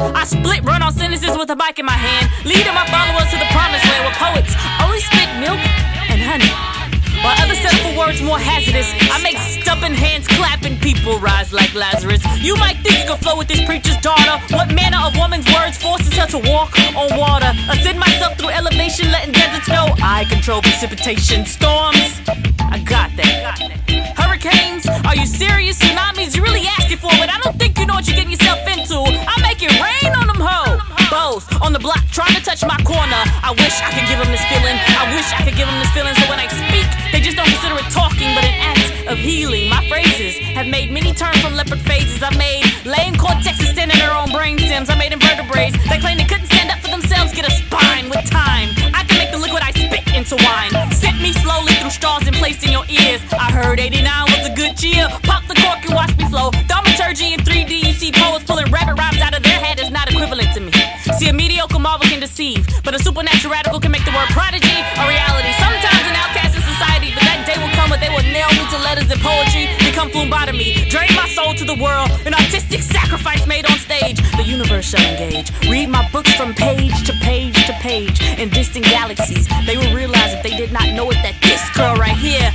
I split run on sentences with a bike in my hand, leading my followers to the promised land where poets only spit milk and honey, while others settle for words more hazardous. I make stubborn hands clapping, people rise like Lazarus. You might think you can flow with this preacher's daughter. What manner of woman's words forces her to walk on water? Ascend myself through elevation, letting deserts know I control precipitation. Storms, I got that. Hurricanes, are you serious? Tsunamis, you really asking for it. I don't think you know what you're getting yourself into. It rain on them hoes, bows on the block trying to touch my corner. I wish I could give them this feeling. So when I speak, they just don't consider it talking, but an act of healing. My phrases have made many turn from leopard phases. I made lame cortexes stand in their own brain stems. I made invertebrates that claim they couldn't stand up for themselves get a spine with time. I can make the liquid I spit into wine. Sip me slowly through straws and placed in your ears. I heard 89 was a good year. Pop the cork and watch me flow. Thaumaturgy in 3D. You see poets pulling rabbit rhymes out of their head is not equivalent to me. See, a mediocre marvel can deceive, but a supernatural radical can make the word prodigy a reality. Sometimes an outcast in society, but that day will come when they will nail me to letters and poetry, become phlebotomy, drain my soul to the world, an artistic sacrifice made on stage. The universe shall engage. Read my books from page to page to page. In distant galaxies, they will realize if they did not know it that this girl right here.